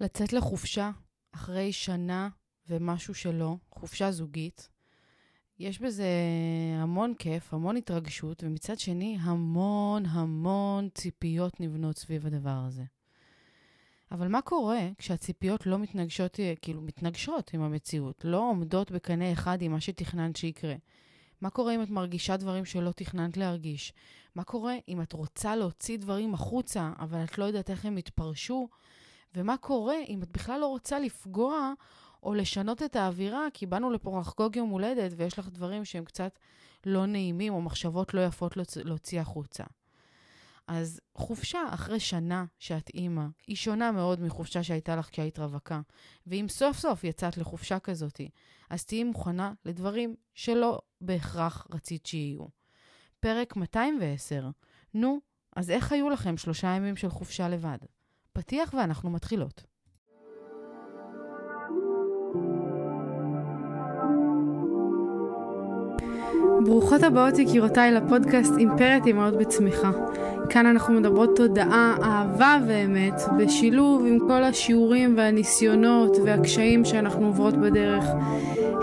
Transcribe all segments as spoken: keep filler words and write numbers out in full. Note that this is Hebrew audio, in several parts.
לצאת לחופשה אחרי שנה ומשהו שלא, חופשה זוגית, יש בזה המון כיף, המון התרגשות, ומצד שני המון המון ציפיות נבנות סביב הדבר הזה. אבל מה קורה כשהציפיות לא מתנגשות, כאילו מתנגשות עם המציאות, לא עומדות בקנה אחד עם מה שתכננת שיקרה? מה קורה אם את מרגישה דברים שלא תכננת להרגיש? מה קורה אם את רוצה להוציא דברים החוצה, אבל את לא יודעת איך הם יתפרשו? ומה קורה אם את בכלל לא רוצה לפגוע או לשנות את האווירה, כי באנו לפה לחגוג יום הולדת ויש לך דברים שהם קצת לא נעימים או מחשבות לא יפות להוציא החוצה? אז חופשה אחרי שנה שאת אימא, היא שונה מאוד מחופשה שהייתה לך כשהיית רווקה. ואם סוף סוף יצאת לחופשה כזאת, אז תהיי מוכנה לדברים שלא בהכרח רצית שיהיו. פרק מאתיים ועשר. נו, אז איך היו לכם שלושה ימים של חופשה לבד? פתיח ואנחנו מתחילות. ברוכות הבאות יקירותיי לפודקאסט אימפרית אימהות בצמיחה. כאן אנחנו מדברות תודעה, אהבה ואמת, בשילוב עם כל השיעורים והניסיונות והקשיים שאנחנו עוברות בדרך,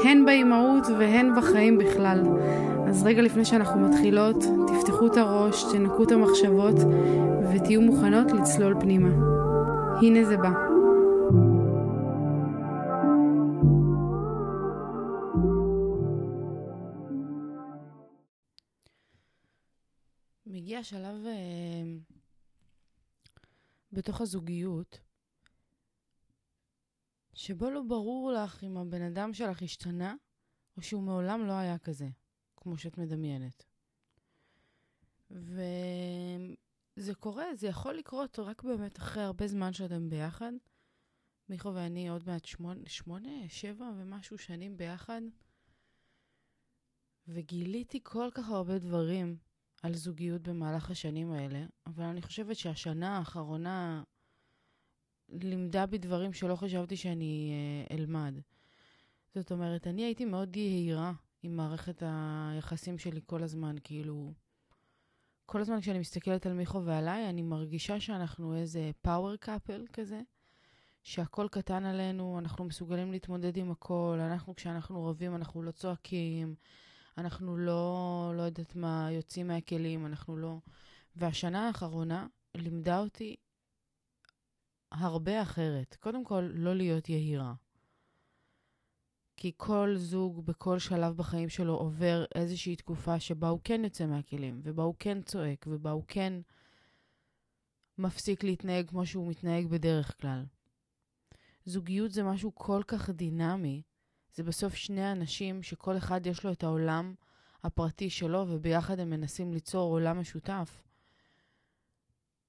הן באימהות והן בחיים בכלל. אז רגע לפני שאנחנו מתחילות, תפתחו את הראש, תנקו את המחשבות ותהיו מוכנות לצלול פנימה. הנה זה בא. מגיע שלב uh, בתוך הזוגיות, שבו לא ברור לך אם הבן אדם שלך השתנה, או שהוא מעולם לא היה כזה, כמו שאת מדמיינת. וזה קורה, זה יכול לקרות רק באמת אחרי הרבה זמן שאתם ביחד. מיכו ואני עוד מעט שמונה, שמונה, שבע ומשהו שנים ביחד, וגיליתי כל כך הרבה דברים על זוגיות במהלך השנים האלה, אבל אני חושבת שהשנה האחרונה לימדה בי דברים שלא חשבתי שאני אלמד. זאת אומרת, אני הייתי מאוד יהירה עם מערכת היחסים שלי כל הזמן, כאילו, כל הזמן כשאני מסתכלת על מיכו ועליי, אני מרגישה שאנחנו איזה power couple כזה, שהכל קטן עלינו, אנחנו מסוגלים להתמודד עם הכל, אנחנו כשאנחנו רבים, אנחנו לא צועקים, אנחנו לא, לא יודעת מה, יוצאים מהכלים, אנחנו לא. והשנה האחרונה לימדה אותי הרבה אחרת. קודם כל, לא להיות יהירה. כי כל זוג בכל שלב בחיים שלו עובר איזושהי תקופה שבה הוא כן יוצא מהכלים, ובה הוא כן צועק, ובה הוא כן מפסיק להתנהג כמו שהוא מתנהג בדרך כלל. זוגיות זה משהו כל כך דינמי, זה בסוף שני אנשים שכל אחד יש לו את העולם הפרטי שלו, וביחד הם מנסים ליצור עולם משותף,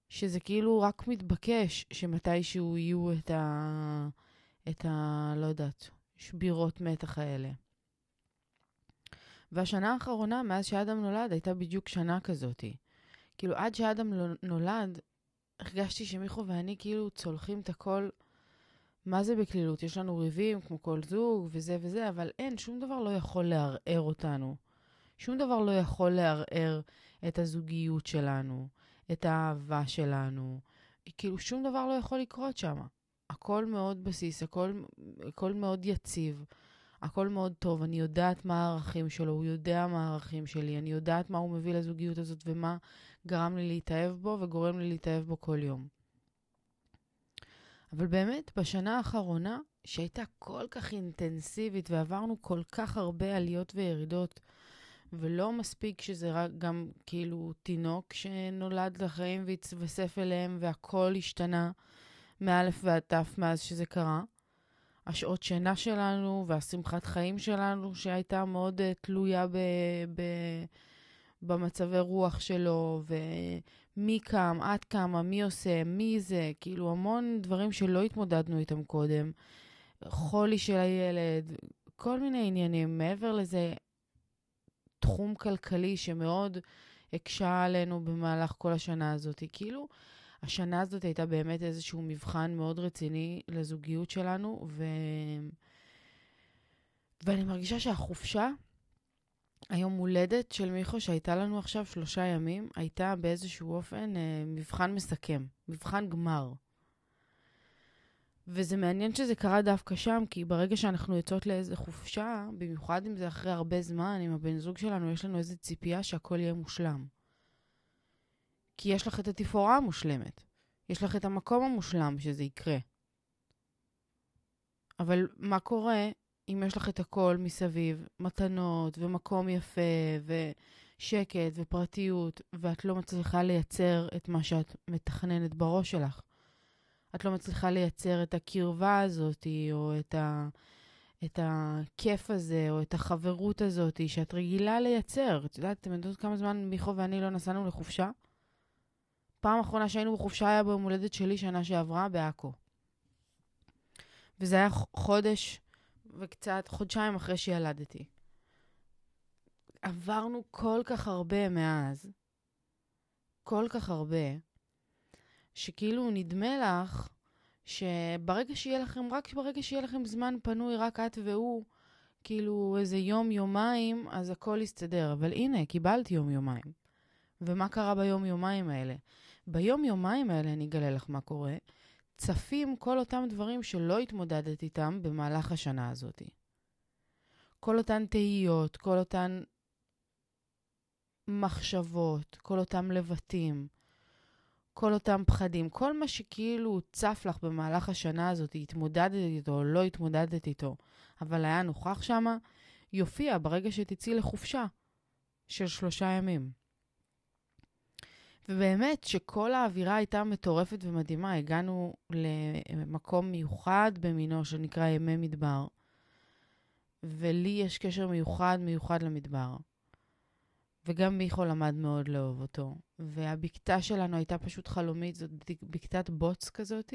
שזה כאילו רק מתבקש שמתישהו יהיו את ה... את ה... לא יודעת, שבירות מתח האלה. והשנה האחרונה, מאז שאדם נולד, הייתה בדיוק שנה כזאת. כאילו, עד שאדם נולד, הרגשתי שמיכו ואני כאילו צולחים את הכל, מה זה בכלילות? יש לנו ריבים כמו כל זוג וזה וזה, אבל אין, שום דבר לא יכול לערער אותנו. שום דבר לא יכול לערער את הזוגיות שלנו, את האהבה שלנו. כאילו שום דבר לא יכול לקרות שם. הכל מאוד בסיס, הכל, הכל מאוד יציב, הכל מאוד טוב. אני יודעת מה הערכים שלו, הוא יודע מה הערכים שלי, אני יודעת מה הוא מביא לזוגיות הזאת ומה גרם לי להתאהב בו וגורם לי להתאהב בו כל יום. אבל באמת, בשנה האחרונה, שהייתה כל כך אינטנסיבית, ועברנו כל כך הרבה עליות וירידות, ולא מספיק שזה רק גם כאילו תינוק שנולד לחיים והתווסף אליהם, והכל השתנה מאלף ועד תף מאז שזה קרה. השעות שינה שלנו והשמחת חיים שלנו, שהייתה מאוד uh, תלויה ב... ב... במצבי רוח שלו, ומי קם, עד כמה, מי עושה, מי זה, כאילו המון דברים שלא התמודדנו איתם קודם, חולי של הילד, כל מיני עניינים. מעבר לזה, תחום כלכלי שמאוד הקשה עלינו במהלך כל השנה הזאת. כאילו, השנה הזאת הייתה באמת איזשהו מבחן מאוד רציני לזוגיות שלנו, ו... ואני מרגישה שהחופשה, היום הולדת של מיכו שהייתה לנו עכשיו שלושה ימים, הייתה באיזשהו אופן אה, מבחן מסכם, מבחן גמר. וזה מעניין שזה קרה דווקא שם, כי ברגע שאנחנו יוצאות לאיזה חופשה, במיוחד אם זה אחרי הרבה זמן, עם הבן זוג שלנו, יש לנו איזו ציפייה שהכל יהיה מושלם. כי יש לך את התפאורה המושלמת. יש לך את המקום המושלם שזה יקרה. אבל מה קורה אם יש לך את הכל מסביב, מתנות ומקום יפה ושקט ופרטיות, ואת לא מצליחה לייצר את מה שאת מתכננת בראש שלך? את לא מצליחה לייצר את הקרבה הזאת, או את, ה... את הכיף הזה, או את החברות הזאת, שאת רגילה לייצר. את יודעת, אתם יודעות כמה זמן מיכו ואני לא נסענו לחופשה? פעם האחרונה שהיינו בחופשה היה ביום הולדת שלי שנה שעברה, בעכו. וזה היה חודש וקצת, חודשיים אחרי שילדתי. עברנו כל כך הרבה מאז. כל כך הרבה. שכאילו נדמה לך שברגע שיהיה לכם, רק ברגע שיהיה לכם זמן פנוי, רק את והוא, כאילו איזה יום, יומיים, אז הכל יסתדר. אבל הנה, קיבלתי יום, יומיים. ומה קרה ביום, יומיים האלה? ביום, יומיים האלה, אני אגלה לך מה קורה, צפים כל אותם דברים שלא התמודדת איתם במהלך השנה הזאת. כל אותן תהיות, כל אותן מחשבות, כל אותם לבטים, כל אותם פחדים, כל מה שכאילו צף לך במהלך השנה הזאת, התמודדת איתו, לא התמודדת איתו, אבל היה נוכח שמה, יופיע ברגע שתצאי לחופשה של שלושה ימים. ובאמת שכל האווירה הייתה מטורפת ומדהימה, הגענו למקום מיוחד במינו שנקרא ימי מדבר, ולי יש קשר מיוחד מיוחד למדבר. וגם מיכו למד מאוד לאהוב אותו. והבקתה שלנו הייתה פשוט חלומית, זאת בקתת בוץ כזאת.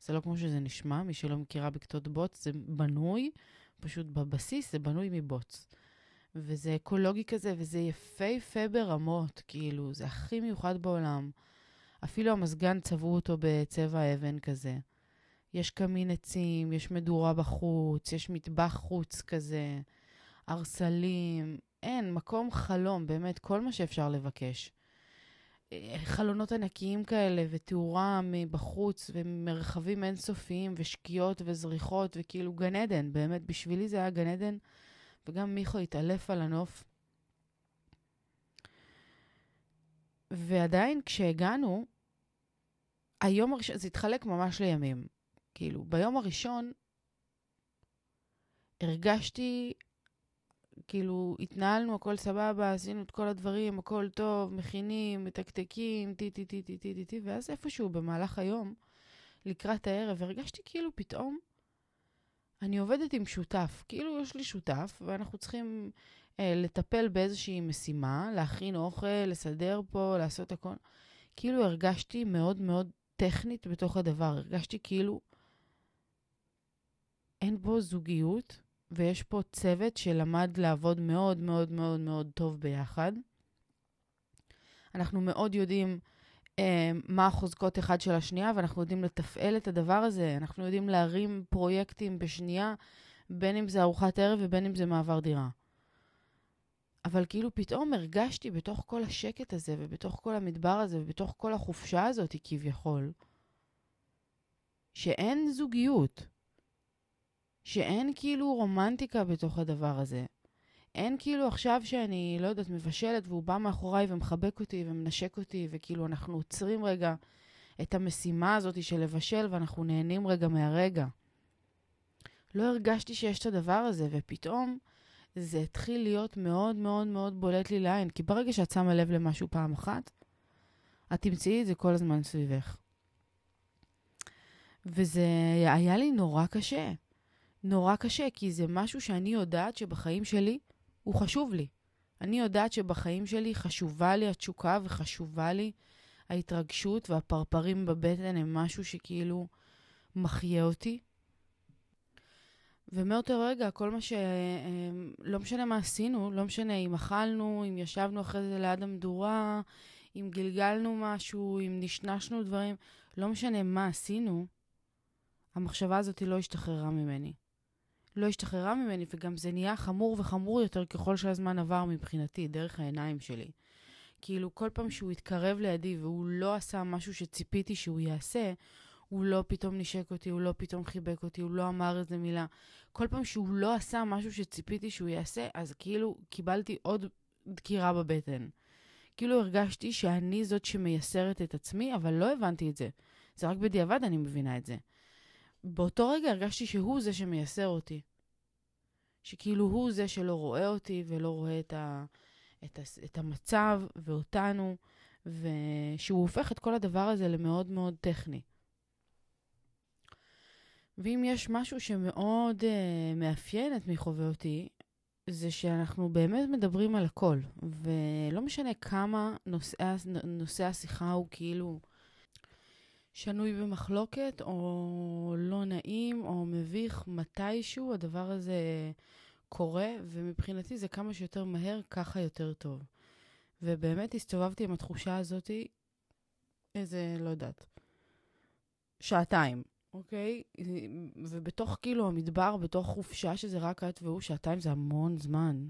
זה לא כמו שזה נשמע, מי שלא מכירה בקתות בוץ, זה בנוי, פשוט בבסיס זה בנוי מבוץ. וזה אקולוגי כזה, וזה יפה יפה ברמות, כאילו, זה הכי מיוחד בעולם. אפילו המסגן צבעו אותו בצבע אבן כזה. יש קמין עצים, יש מדורה בחוץ, יש מטבח חוץ כזה, ארסלים... אין, מקום חלום, באמת, כל מה שאפשר לבקש. חלונות ענקיים כאלה, ותאורה מבחוץ, ומרחבים אינסופיים, ושקיעות וזריחות, וכאילו גן עדן, באמת, בשבילי זה היה גן עדן, וגם מיכו התעלף על הנוף. ועדיין, כשהגענו, היום הראשון, זה התחלק ממש לימים. כאילו, ביום הראשון, הרגשתי... כאילו, התנהלנו, הכל סבבה, עשינו את כל הדברים, הכל טוב, מכינים, מתקתקים, טי, טי, טי, טי, טי, טי, ואז איפשהו במהלך היום, לקראת הערב, הרגשתי כאילו פתאום, אני עובדת עם שותף, כאילו יש לי שותף, ואנחנו צריכים אה, לטפל באיזושהי משימה, להכין אוכל, לסדר פה, לעשות הכל. כאילו הרגשתי מאוד מאוד טכנית בתוך הדבר, הרגשתי כאילו, אין בו זוגיות, ויש פה צוות שלמד לעבוד מאוד מאוד מאוד מאוד טוב ביחד. אנחנו מאוד יודעים אה, מה החוזקות אחד של השנייה, ואנחנו יודעים לתפעל את הדבר הזה. אנחנו יודעים להרים פרויקטים בשנייה, בין אם זה ארוחת ערב ובין אם זה מעבר דירה. אבל כאילו פתאום הרגשתי בתוך כל השקט הזה, ובתוך כל המדבר הזה, ובתוך כל החופשה הזאת כביכול, שאין זוגיות. שאין כאילו רומנטיקה בתוך הדבר הזה. אין כאילו עכשיו שאני, לא יודעת, מבשלת, והוא בא מאחוריי ומחבק אותי ומנשק אותי, וכאילו אנחנו עוצרים רגע את המשימה הזאת של לבשל, ואנחנו נהנים רגע מהרגע. לא הרגשתי שיש את הדבר הזה, ופתאום זה התחיל להיות מאוד מאוד מאוד בולט לי לעין, כי ברגע שאת שמה לב למשהו פעם אחת, את תמצאי את זה כל הזמן סביבך. וזה היה לי נורא קשה. נורא קשה, כי זה משהו שאני יודעת שבחיים שלי הוא חשוב לי. אני יודעת שבחיים שלי חשובה לי התשוקה וחשובה לי ההתרגשות, והפרפרים בבטן הם משהו שכאילו מחיה אותי. ומאותו רגע, כל מה ש... לא משנה מה עשינו, לא משנה אם אכלנו, אם ישבנו אחרי זה ליד המדורה, אם גלגלנו משהו, אם נשנשנו דברים, לא משנה מה עשינו, המחשבה הזאת לא השתחררה ממני. לא השתחררה ממני, וגם זה נהיה חמור וחמור יותר ככל שהזמן עבר מבחינתי, דרך העיניים שלי. כאילו כל פעם שהוא התקרב לידי, והוא לא עשה משהו שציפיתי שהוא יעשה, הוא לא פתאום נשק אותי, הוא לא פתאום חיבק אותי, הוא לא אמר איזה מילה. כל פעם שהוא לא עשה משהו שציפיתי שהוא יעשה, אז כאילו קיבלתי עוד דקירה בבטן. כאילו הרגשתי שאני זאת שמייסרת את עצמי, אבל לא הבנתי את זה. זה רק בדיעבד אני מבינה את זה. באותו רגע הרגשתי שהוא זה שמייסר אותי. שכאילו הוא זה שלא רואה אותי ולא רואה את, ה... את, ה... את המצב ואותנו, ושהוא הופך את כל הדבר הזה למאוד מאוד טכני. ואם יש משהו שמאוד uh, מאפיין את מי חווה אותי, זה שאנחנו באמת מדברים על הכל, ולא משנה כמה נושא, נושא השיחה הוא כאילו שנוי במחלוקת, או לא נעים, או מביך, מתישהו הדבר הזה קורה, ומבחינתי זה כמה שיותר מהר, ככה יותר טוב. ובאמת הסתובבתי עם התחושה הזאת, איזה, לא יודעת, שעתיים, אוקיי? ובתוך כאילו המדבר, בתוך חופשה שזה רק את והוא, שעתיים זה המון זמן.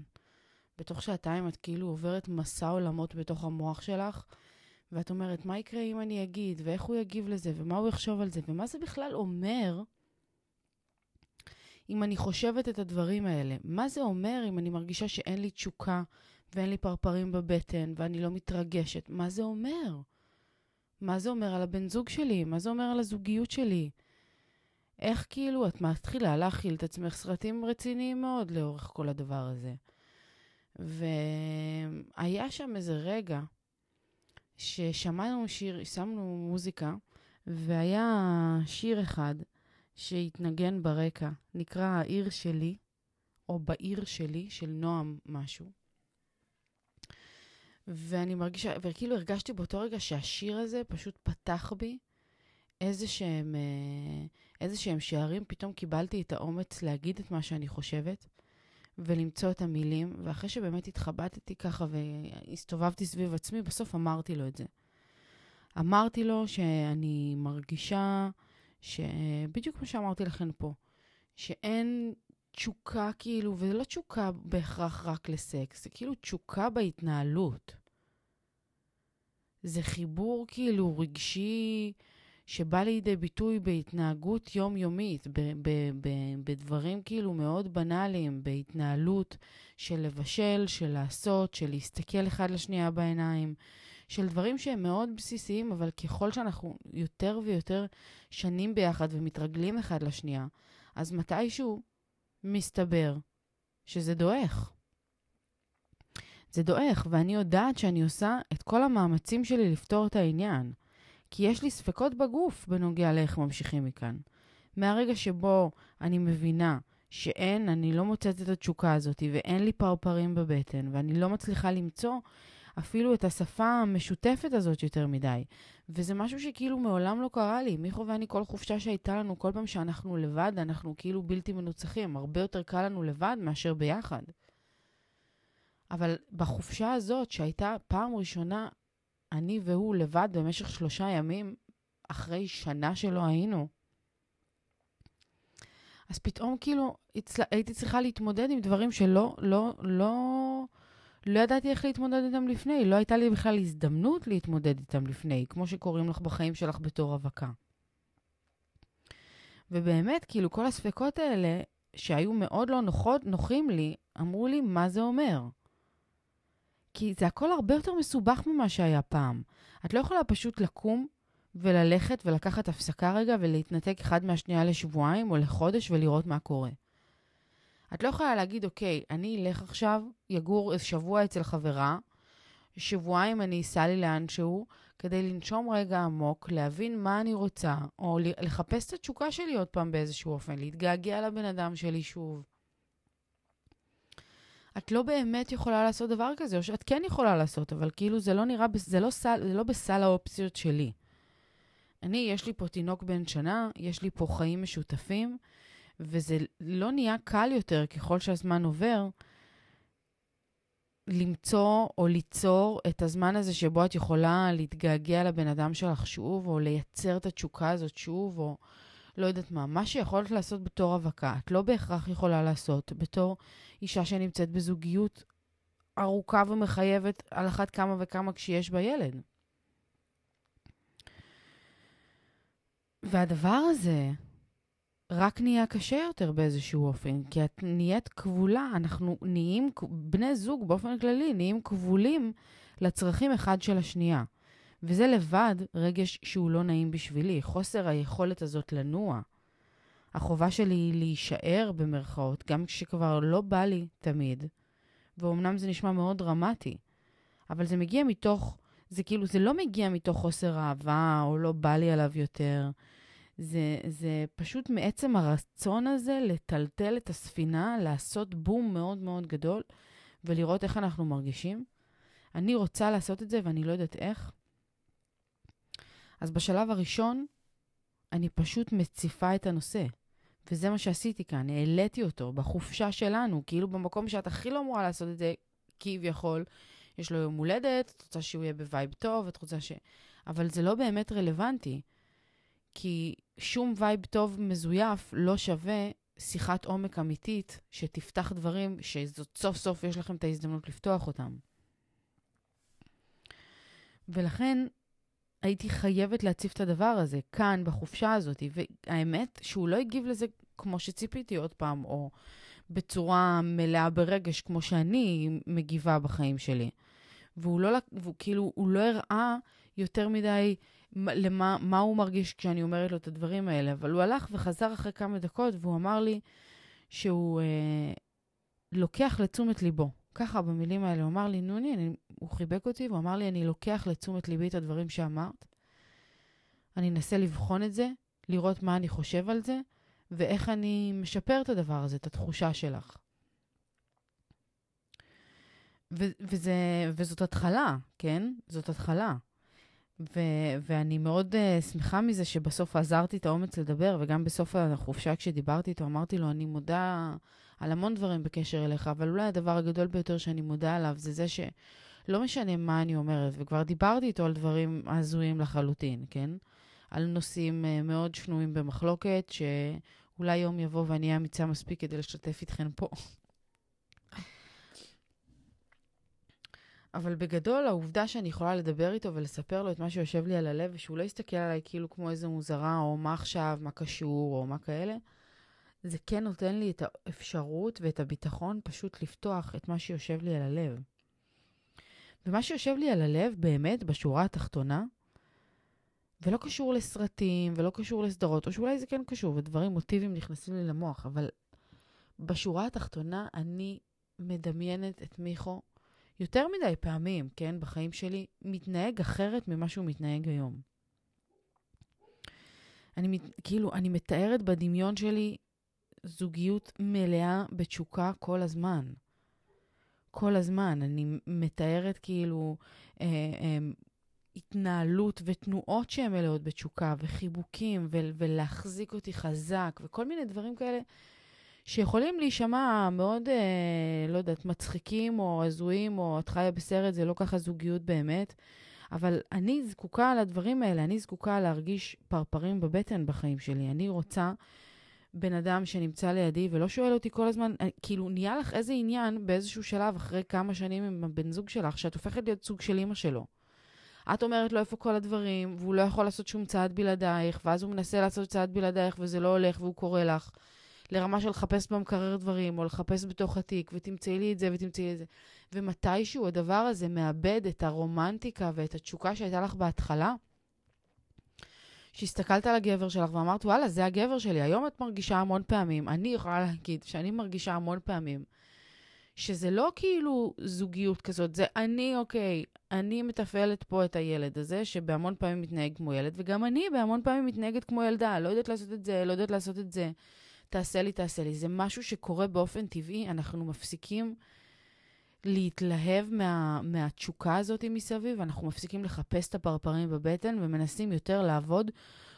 בתוך שעתיים את כאילו עוברת מסע עולמות בתוך המוח שלך, ואת אומרת, מה יקרה אם אני אגיד, ואיך הוא יגיב לזה, ומה הוא יחשוב על זה, ומה זה בכלל אומר, אם אני חושבת את הדברים האלה? מה זה אומר אם אני מרגישה שאין לי תשוקה, ואין לי פרפרים בבטן, ואני לא מתרגשת? מה זה אומר? מה זה אומר על הבן זוג שלי? מה זה אומר על הזוגיות שלי? איך כאילו את מתחילה להכיל את עצמך סרטים רציניים מאוד לאורך כל הדבר הזה? והיה שם איזה רגע, ששמענו שיר, שמנו מוזיקה, והיה שיר אחד שהתנגן ברקע, נקרא העיר שלי, או בעיר שלי, של נועם משהו. ואני מרגישה, וכאילו הרגשתי באותו רגע שהשיר הזה פשוט פתח בי איזה שהם, איזה שהם שערים, פתאום קיבלתי את האומץ להגיד את מה שאני חושבת, ולמצוא את המילים, ואחרי שבאמת התחבטתי ככה והסתובבתי סביב עצמי, בסוף אמרתי לו את זה. אמרתי לו שאני מרגישה, שבדיוק מה שאמרתי לכן פה, שאין תשוקה כאילו, וזה לא תשוקה בהכרח רק לסקס, זה כאילו תשוקה בהתנהלות. זה חיבור כאילו רגשי, שבא לידי ביטוי בהתנהגות יומיומית, ב- ב- ב- בדברים כאילו מאוד בנאליים, בהתנהלות של לבשל, של לעשות, של להסתכל אחד לשנייה בעיניים, של דברים שהם מאוד בסיסיים, אבל ככל שאנחנו יותר ויותר שנים ביחד ומתרגלים אחד לשנייה, אז מתישהו מסתבר שזה דואך. זה דואך, ואני יודעת שאני עושה את כל המאמצים שלי לפתור את העניין. כי יש לי ספקות בגוף בנוגע לאיך ממשיכים מכאן. מהרגע שבו אני מבינה שאין, אני לא מוצאת את התשוקה הזאת, ואין לי פרפרים בבטן, ואני לא מצליחה למצוא אפילו את השפה המשותפת הזאת יותר מדי. וזה משהו שכאילו מעולם לא קרה לי. מי חווה אני כל חופשה שהייתה לנו, כל פעם שאנחנו לבד, אנחנו כאילו בלתי מנוצחים. הרבה יותר קל לנו לבד מאשר ביחד. אבל בחופשה הזאת שהייתה פעם ראשונה, אני והוא לבד במשך שלושה ימים, אחרי שנה שלא היינו. אז פתאום כאילו, הייתי צריכה להתמודד עם דברים שלא, לא, לא, לא ידעתי איך להתמודד איתם לפני. לא הייתה לי בכלל הזדמנות להתמודד איתם לפני, כמו שקוראים לך בחיים שלך בתור אבקה. ובאמת, כאילו, כל הספקות האלה, שהיו מאוד לא נוחות, נוחים לי, אמרו לי, מה זה אומר? כי זה הכל הרבה יותר מסובך ממה שהיה פעם. את לא יכולה פשוט לקום וללכת ולקחת הפסקה רגע ולהתנתק אחד מהשנייה לשבועיים או לחודש ולראות מה קורה. את לא יכולה להגיד, אוקיי, אני אלך עכשיו, יגור שבוע אצל חברה, שבועיים אני אסע לי לאנשהו, כדי לנשום רגע עמוק, להבין מה אני רוצה, או לחפש את התשוקה שלי עוד פעם באיזשהו אופן, להתגעגע לבן אדם שלי שוב. את לא באמת יכולה לעשות דבר כזה, או שאת כן יכולה לעשות, אבל כאילו זה לא נראה, זה לא סל, זה לא בסל האופציות שלי. אני, יש לי פה תינוק בן שנה, יש לי פה חיים משותפים, וזה לא נהיה קל יותר ככל שהזמן עובר, למצוא או ליצור את הזמן הזה שבו את יכולה להתגעגע לבן אדם שלך שוב, או לייצר את התשוקה הזאת שוב, או לא יודעת מה, מה שיכולת לעשות בתור אבקה, את לא בהכרח יכולה לעשות בתור אישה שנמצאת בזוגיות ארוכה ומחייבת על אחת כמה וכמה כשיש בה ילד. והדבר הזה רק נהיה קשה יותר באיזשהו אופן, כי את נהיית כבולה, אנחנו נהיים, בני זוג באופן כללי, נהיים כבולים לצרכים אחד של השנייה. וזה לבד רגש שהוא לא נעים בשבילי, חוסר היכולת הזאת לנוע. החובה שלי היא להישאר במרכאות, גם כשכבר לא בא לי תמיד, ואומנם זה נשמע מאוד דרמטי, אבל זה מגיע מתוך, זה כאילו, זה לא מגיע מתוך חוסר אהבה, או לא בא לי עליו יותר, זה, זה פשוט מעצם הרצון הזה לטלטל את הספינה, לעשות בום מאוד מאוד גדול, ולראות איך אנחנו מרגישים. אני רוצה לעשות את זה, ואני לא יודעת איך. אז בשלב הראשון, אני פשוט מציפה את הנושא. וזה מה שעשיתי כאן, העליתי אותו בחופשה שלנו, כאילו במקום שאת הכי לא אמורה לעשות את זה, כביכול, יש לו יום הולדת, את רוצה שהוא יהיה בווייב טוב, את רוצה ש... אבל זה לא באמת רלוונטי, כי שום וייב טוב מזויף לא שווה שיחת עומק אמיתית, שתפתח דברים שזאת סוף סוף יש לכם את ההזדמנות לפתוח אותם. ולכן הייתי חייבת להציף את הדבר הזה, כאן, בחופשה הזאת, והאמת שהוא לא הגיב לזה כמו שציפיתי עוד פעם, או בצורה מלאה ברגש, כמו שאני מגיבה בחיים שלי. והוא לא, והוא, כאילו, הוא לא הראה יותר מדי למה, מה הוא מרגיש כשאני אומרת לו את הדברים האלה, אבל הוא הלך וחזר אחרי כמה דקות, והוא אמר לי שהוא אה, לוקח לתשומת ליבו. ככה במילים האלה, הוא אמר לי, נוני, אני, הוא חיבק אותי, והוא אמר לי, אני לוקח לתשומת ליבי את הדברים שאמרת, אני אנסה לבחון את זה, לראות מה אני חושב על זה, ואיך אני משפר את הדבר הזה, את התחושה שלך. ו- וזה, וזאת התחלה, כן? זאת התחלה. ו- ואני מאוד uh, שמחה מזה שבסוף עזרתי את האומץ לדבר, וגם בסוף החופשה כשדיברתי איתו, אמרתי לו, אני מודה על המון דברים בקשר אליך, אבל אולי הדבר הגדול ביותר שאני מודה עליו, זה זה שלא משנה מה אני אומרת, וכבר דיברתי איתו על דברים הזויים לחלוטין, כן? על נושאים מאוד שנויים במחלוקת, שאולי יום יבוא ואני אהיה אמיצה מספיק כדי לשתף איתכן פה. אבל בגדול, העובדה שאני יכולה לדבר איתו ולספר לו את מה שיושב לי על הלב, ושהוא לא יסתכל עליי כאילו כמו איזה מוזרה, או מה עכשיו, מה קשור, או מה כאלה, זה כן נותן לי את האפשרות ואת הביטחון פשוט לפתוח את מה שיושב לי על הלב. ומה שיושב לי על הלב באמת בשורה התחתונה, ולא קשור לסרטים, ולא קשור לסדרות, או שאולי זה כן קשור, ודברים מוטיבים נכנסים לי למוח, אבל בשורה התחתונה אני מדמיינת את מיכו יותר מדי פעמים, כן, בחיים שלי, מתנהג אחרת ממה שהוא מתנהג היום. אני, כאילו, אני מתארת בדמיון שלי זוגיות מלאה בתשוקה כל הזמן. כל הזמן. אני מתארת כאילו... אה, אה, התנהלות ותנועות שהן מלאות בתשוקה, וחיבוקים, ו- ולהחזיק אותי חזק, וכל מיני דברים כאלה שיכולים להישמע מאוד, אה, לא יודעת, מצחיקים או עזויים, או את חיה בסרט, זה לא ככה זוגיות באמת, אבל אני זקוקה לדברים האלה, אני זקוקה להרגיש פרפרים בבטן בחיים שלי, אני רוצה בן אדם שנמצא לידי ולא שואל אותי כל הזמן, כאילו נהיה לך איזה עניין באיזשהו שלב אחרי כמה שנים עם הבן זוג שלך, שאת הופכת להיות זוג של אמא שלו. את אומרת לו איפה כל הדברים, והוא לא יכול לעשות שום צעד בלעדייך, ואז הוא מנסה לעשות צעד בלעדייך, וזה לא הולך, והוא קורא לך, לרמה של לחפש במקרר דברים, או לחפש בתוך התיק, ותמצאי לי את זה, ותמצאי לי את זה. ומתישהו הדבר הזה מאבד את הרומנטיקה, ואת התשוקה שהייתה לך בהתחלה, שהסתכלת על הגבר שלך, ואמרת, וואלה, זה הגבר שלי, היום את מרגישה המון פעמים, אני יכולה להגיד שאני מרגישה המון פעמים, שזה לא כאילו זוגיות כזאת, זה אני, אוקיי, אני מתפעלת פה את הילד הזה, שבהמון פעמים מתנהג כמו ילד, וגם אני בהמון פעמים מתנהגת כמו ילדה, לא יודעת לעשות את זה, לא יודעת לעשות את זה, תעשה לי, תעשה לי. זה משהו שקורה באופן טבעי, אנחנו מפסיקים להתלהב מה, מהתשוקה הזאת מסביב, אנחנו מפסיקים לחפש את הפרפרים בבטן, ומנסים יותר לעבוד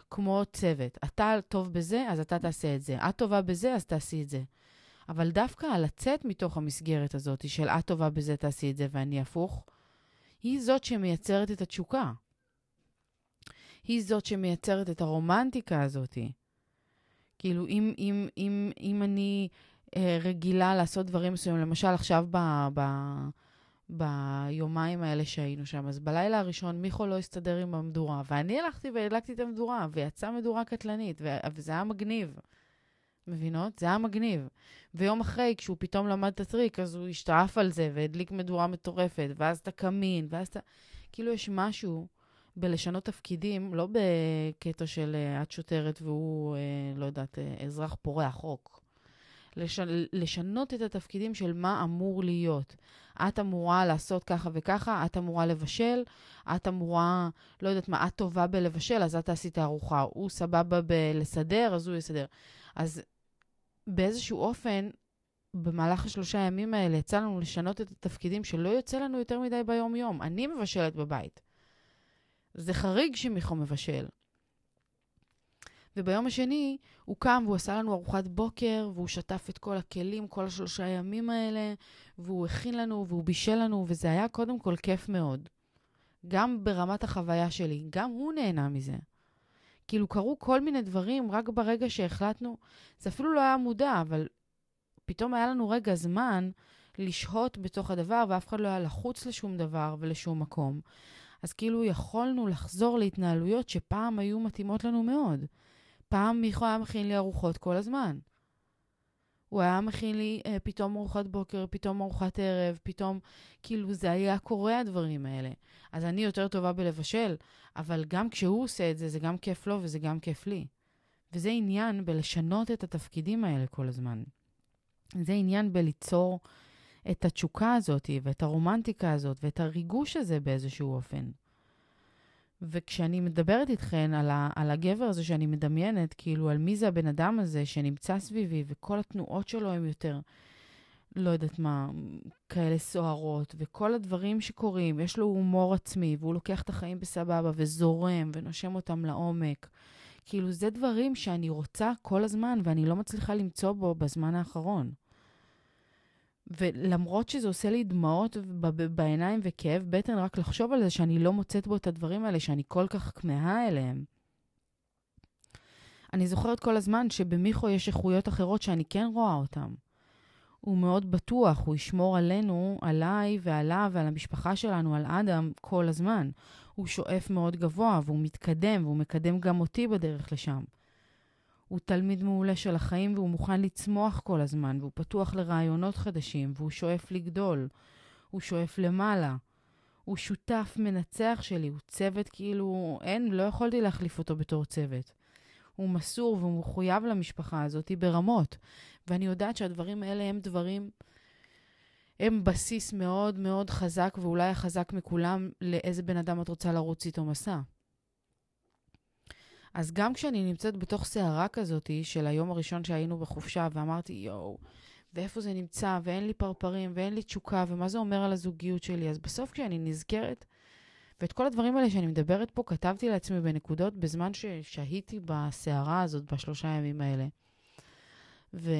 כמו צוות. אתה טוב בזה, אז אתה תעשה את זה. את טובה בזה, אז תעשי את זה. אבל דווקא על לצאת מתוך המסגרת הזאת של את טובה בזה, תעשי את זה ואני הפוך, היא זאת שמייצרת את התשוקה. היא זאת שמייצרת את הרומנטיקה הזאת. כאילו, אם, אם, אם, אם אני אה, רגילה לעשות דברים מסוים, למשל עכשיו ב, ב, ביומיים האלה שהיינו שם. אז בלילה הראשון מיכו לא הסתדר עם המדורה, ואני הלכתי והדלקתי את המדורה, ויצאה מדורה קטלנית, וזה היה מגניב. מבינות? זה היה מגניב. ויום אחרי, כשהוא פתאום למד את הטריק, אז הוא השתעף על זה, והדליק מדורה מטורפת, ואז אתה קמין, ואז אתה... כאילו יש משהו בלשנות תפקידים, לא בקטע של את שוטרת והוא, לא יודעת, אזרח פורע חוק. לש... לשנות את התפקידים של מה אמור להיות. את אמורה לעשות ככה וככה, את אמורה לבשל, את אמורה, לא יודעת מה, את טובה בלבשל, אז את תעשי את הארוחה. הוא סבבה בלסדר, אז הוא יסדר. אז באיזשהו אופן, במהלך השלושה הימים האלה, יצא לנו לשנות את התפקידים שלא יוצא לנו יותר מדי ביום-יום. אני מבשלת בבית. זה חריג שמיכו מבשל. וביום השני הוא קם והוא עשה לנו ארוחת בוקר, והוא שטף את כל הכלים, כל השלושה הימים האלה, והוא הכין לנו והוא בישל לנו, וזה היה קודם כל כיף מאוד. גם ברמת החוויה שלי, גם הוא נהנה מזה. כאילו קרו כל מיני דברים רק ברגע שהחלטנו, זה אפילו לא היה מודע, אבל פתאום היה לנו רגע זמן לשהות בתוך הדבר, ואף אחד לא היה לחוץ לשום דבר ולשום מקום. אז כאילו יכולנו לחזור להתנהלויות שפעם היו מתאימות לנו מאוד. פעם מיכו היה מכין לי ארוחות כל הזמן. הוא היה מכין לי אה, פתאום ארוחת בוקר, פתאום ארוחת ערב, פתאום, כאילו זה היה קורה הדברים האלה. אז אני יותר טובה בלבשל, אבל גם כשהוא עושה את זה, זה גם כיף לו וזה גם כיף לי. וזה עניין בלשנות את התפקידים האלה כל הזמן. זה עניין בליצור את התשוקה הזאת ואת הרומנטיקה הזאת ואת הריגוש הזה באיזשהו אופן. וכשאני מדברת איתכן על, ה, על הגבר הזה שאני מדמיינת, כאילו על מי זה הבן אדם הזה שנמצא סביבי וכל התנועות שלו הם יותר, לא יודעת מה, כאלה סוערות וכל הדברים שקורים, יש לו הומור עצמי והוא לוקח את החיים בסבבה וזורם ונושם אותם לעומק. כאילו זה דברים שאני רוצה כל הזמן ואני לא מצליחה למצוא בו בזמן האחרון. ולמרות שזה עושה לי דמעות בעיניים וכאב בטן, רק לחשוב על זה שאני לא מוצאת בו את הדברים האלה, שאני כל כך כמהה אליהם. אני זוכרת כל הזמן שבמיכו יש איכויות אחרות שאני כן רואה אותן. הוא מאוד בטוח, הוא ישמור עלינו, עליי ועליו ועל המשפחה שלנו, על אדם, כל הזמן. הוא שואף מאוד גבוה והוא מתקדם, והוא מקדם גם אותי בדרך לשם. הוא תלמיד מעולה של החיים והוא מוכן לצמוח כל הזמן, והוא פתוח לרעיונות חדשים, והוא שואף לגדול, הוא שואף למעלה, הוא שותף מנצח שלי, הוא צוות כאילו, אין, לא יכולתי להחליף אותו בתור צוות. הוא מסור והוא מחויב למשפחה הזאת ברמות, ואני יודעת שהדברים האלה הם דברים, הם בסיס מאוד מאוד חזק, ואולי החזק מכולם לאיזה בן אדם את רוצה לרוץ איתו מסע. אז גם כשאני נמצאת בתוך שערה כזאת של היום הראשון שהיינו בחופשה ואמרתי יואו, ואיפה זה נמצא ואין לי פרפרים ואין לי תשוקה ומה זה אומר על הזוגיות שלי, אז בסוף כשאני נזכרת, ואת כל הדברים האלה שאני מדברת פה כתבתי לעצמי בנקודות בזמן ששהיתי בשערה הזאת בשלושה ימים האלה. ו...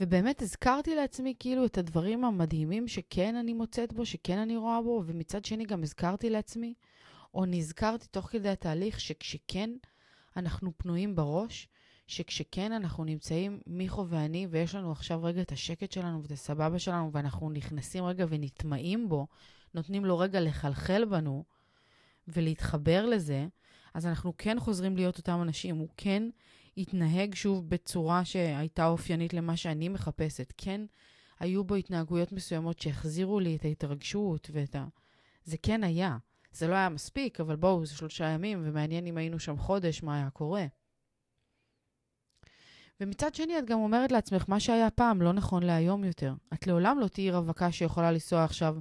ובאמת הזכרתי לעצמי כאילו את הדברים המדהימים שכן אני מוצאת בו, שכן אני רואה בו, ומצד שני גם הזכרתי לעצמי, או נזכרתי תוך כדי התהליך שכשכן אנחנו פנויים בראש, שכשכן אנחנו נמצאים מיכו ואני, ויש לנו עכשיו רגע את השקט שלנו ואת הסבבה שלנו, ואנחנו נכנסים רגע ונתמאים בו, נותנים לו רגע לחלחל בנו ולהתחבר לזה, אז אנחנו כן חוזרים להיות אותם אנשים, הוא כן התנהג שוב בצורה שהייתה אופיינית למה שאני מחפשת, כן היו בו התנהגויות מסוימות שהחזירו לי את ההתרגשות ואת ה... זה כן היה. זה לא היה מספיק, אבל בואו, זה שלושה ימים, ומעניין אם היינו שם חודש, מה היה קורה. ומצד שני, את גם אומרת לעצמך, מה שהיה פעם לא נכון להיום יותר. את לעולם לא תהיי רווקה שיכולה לנסוע עכשיו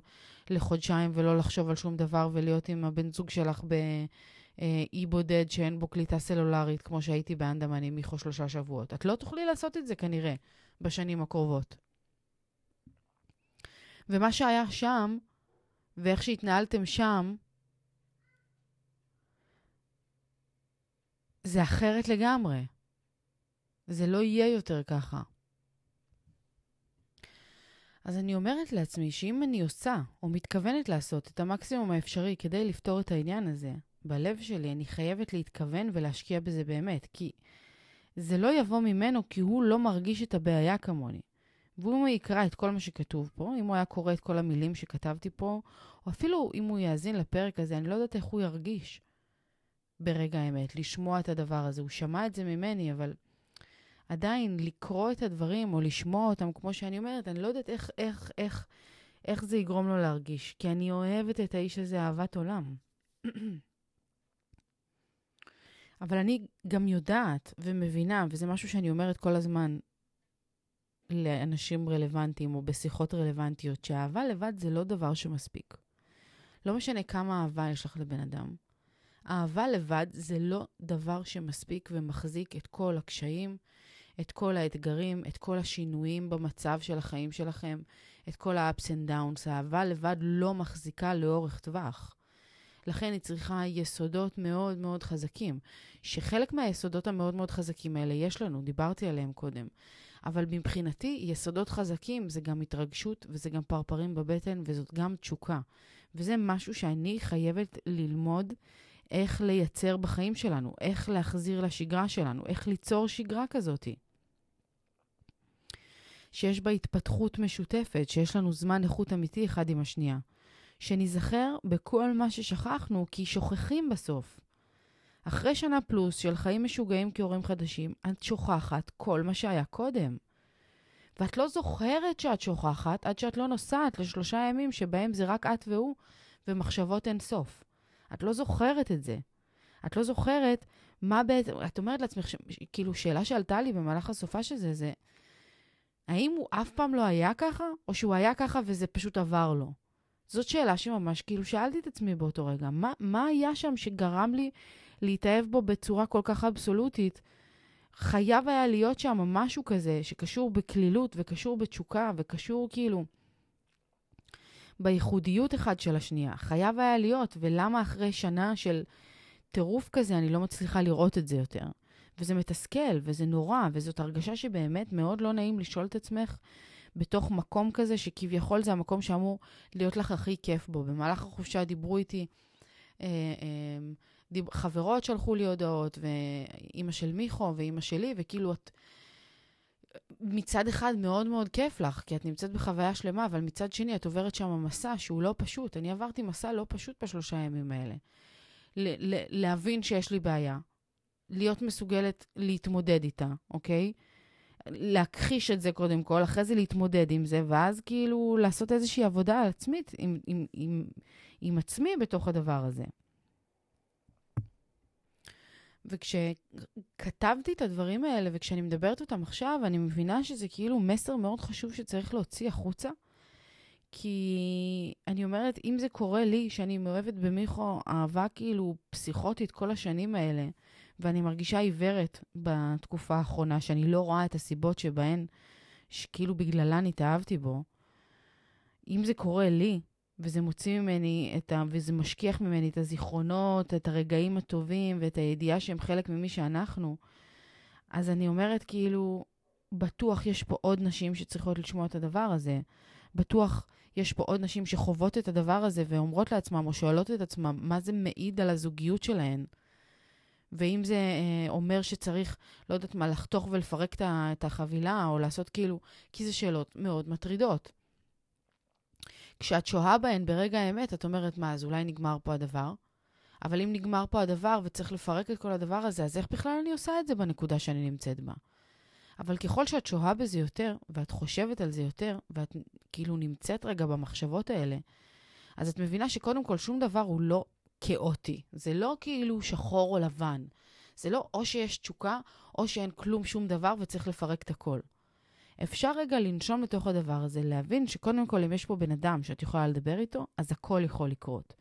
לחודשיים, ולא לחשוב על שום דבר, ולהיות עם הבן זוג שלך באי בודד, שאין בו קליטה סלולרית, כמו שהייתי באנדמני מיכו שלושה שבועות. את לא תוכלי לעשות את זה כנראה, בשנים הקרובות. ומה שהיה שם, ואיך שהתנהלתם שם, זה אחרת לגמרי. זה לא יהיה יותר ככה. אז אני אומרת לעצמי שאם אני עושה או מתכוונת לעשות את המקסימום האפשרי כדי לפתור את העניין הזה, בלב שלי אני חייבת להתכוון ולהשקיע בזה באמת, כי זה לא יבוא ממנו כי הוא לא מרגיש את הבעיה כמוני. והוא יקרא את כל מה שכתוב פה, אם הוא היה קורא את כל המילים שכתבתי פה, או אפילו אם הוא יאזין לפרק הזה, אני לא יודעת איך הוא ירגיש ברגע האמת, לשמוע את הדבר הזה. הוא שמע את זה ממני, אבל עדיין לקרוא את הדברים או לשמוע אותם, כמו שאני אומרת, אני לא יודעת איך, איך, איך, איך זה יגרום לו להרגיש, כי אני אוהבת את האיש הזה אהבת עולם. אבל אני גם יודעת ומבינה, וזה משהו שאני אומרת כל הזמן לאנשים רלוונטיים או בשיחות רלוונטיות, שהאהבה לבד זה לא דבר שמספיק. לא משנה כמה אהבה יש לך לבן אדם. אהבה לבד זה לא דבר שמספיק ומחזיק את כל הקשיים, את כל האתגרים, את כל השינויים במצב של החיים שלכם, את כל ה-ups and downs. האהבה לבד לא מחזיקה לאורך טווח. לכן היא צריכה יסודות מאוד מאוד חזקים, שחלק מהיסודות המאוד מאוד חזקים האלה יש לנו, דיברתי עליהם קודם. אבל מבחינתי, יסודות חזקים זה גם התרגשות, וזה גם פרפרים בבטן, וזאת גם תשוקה. וזה משהו שאני חייבת ללמוד איך לייצר בחיים שלנו, איך להחזיר לשגרה שלנו, איך ליצור שגרה כזאת. שיש בה התפתחות משותפת, שיש לנו זמן איכות אמיתי אחד עם השנייה. שנזכר בכל מה ששכחנו, כי שוכחים בסוף. אחרי שנה פלוס של חיים משוגעים כהורים חדשים, את שוכחת כל מה שהיה קודם. ואת לא זוכרת שאת שוכחת, עד שאת לא נוסעת לשלושה ימים שבהם זה רק את והוא, ומחשבות אין סוף. את לא זוכרת את זה. את לא זוכרת מה בעצם, את אומרת לעצמך, ש... כאילו שאלה שעלתה לי במהלך הסופה שזה, זה, האם הוא אף פעם לא היה ככה, או שהוא היה ככה וזה פשוט עבר לו? זאת שאלה שממש כאילו שאלתי את עצמי באותו רגע, מה, מה היה שם שגרם לי להתאהב בו בצורה כל כך אבסולוטית? חייב היה להיות שם משהו כזה שקשור בכלילות וקשור בתשוקה וקשור כאילו בייחודיות אחד של השנייה. חייב היה להיות, ולמה אחרי שנה של טירוף כזה אני לא מצליחה לראות את זה יותר? וזה מתסכל וזה נורא, וזאת הרגשה שבאמת מאוד לא נעים לשאול את עצמך, בתוך מקום כזה שכביכול זה המקום שאמור להיות לך הכי כיף בו. במהלך החופשה דיברו איתי, אה, אה, דיב... חברות שלחו לי הודעות, ואימא של מיכו ואימא שלי, וכאילו את מצד אחד מאוד מאוד כיף לך, כי את נמצאת בחוויה שלמה, אבל מצד שני את עוברת שם מסע שהוא לא פשוט. אני עברתי מסע לא פשוט בשלושה ימים האלה. ל- ל- להבין שיש לי בעיה, להיות מסוגלת להתמודד איתה, אוקיי? להכחיש את זה קודם כל, אחרי זה להתמודד עם זה, ואז כאילו לעשות איזושהי עבודה עצמית עם, עם, עם, עם עצמי בתוך הדבר הזה. וכשכתבתי את הדברים האלה, וכשאני מדברת אותם עכשיו, אני מבינה שזה כאילו מסר מאוד חשוב שצריך להוציא החוצה, כי אני אומרת, אם זה קורה לי, שאני מאוהבת במיכו אהבה כאילו פסיכוטית כל השנים האלה, ואני מרגישה עיוורת בתקופה האחרונה, שאני לא רואה את הסיבות שבהן, שכאילו בגללן התאהבתי בו. אם זה קורה לי, וזה מוציא ממני, את ה... וזה משכיח ממני את הזיכרונות, את הרגעים הטובים, ואת הידיעה שהם חלק ממי שאנחנו, אז אני אומרת כאילו, בטוח יש פה עוד נשים שצריכות לשמוע את הדבר הזה. בטוח יש פה עוד נשים שחוות את הדבר הזה, ואומרות לעצמם, או שואלות את עצמם, מה זה מעיד על הזוגיות שלהן? ואם זה אה, אומר שצריך, לא יודעת מה, לחתוך ולפרק את החבילה, או לעשות כאילו, כי זה שאלות מאוד מטרידות. כשאת שוהה בהן ברגע האמת, את אומרת, מה, אז אולי נגמר פה הדבר? אבל אם נגמר פה הדבר וצריך לפרק את כל הדבר הזה, אז איך בכלל אני עושה את זה בנקודה שאני נמצאת בה? אבל ככל שאת שוהה בזה יותר, ואת חושבת על זה יותר, ואת כאילו נמצאת רגע במחשבות האלה, אז את מבינה שקודם כל שום דבר הוא לא כאוטי. זה לא כאילו שחור או לבן. זה לא או שיש תשוקה, או שאין כלום שום דבר וצריך לפרק את הכל. אפשר רגע לנשום לתוך הדבר הזה, להבין שקודם כל אם יש פה בן אדם שאת יכולה לדבר איתו, אז הכל יכול לקרות.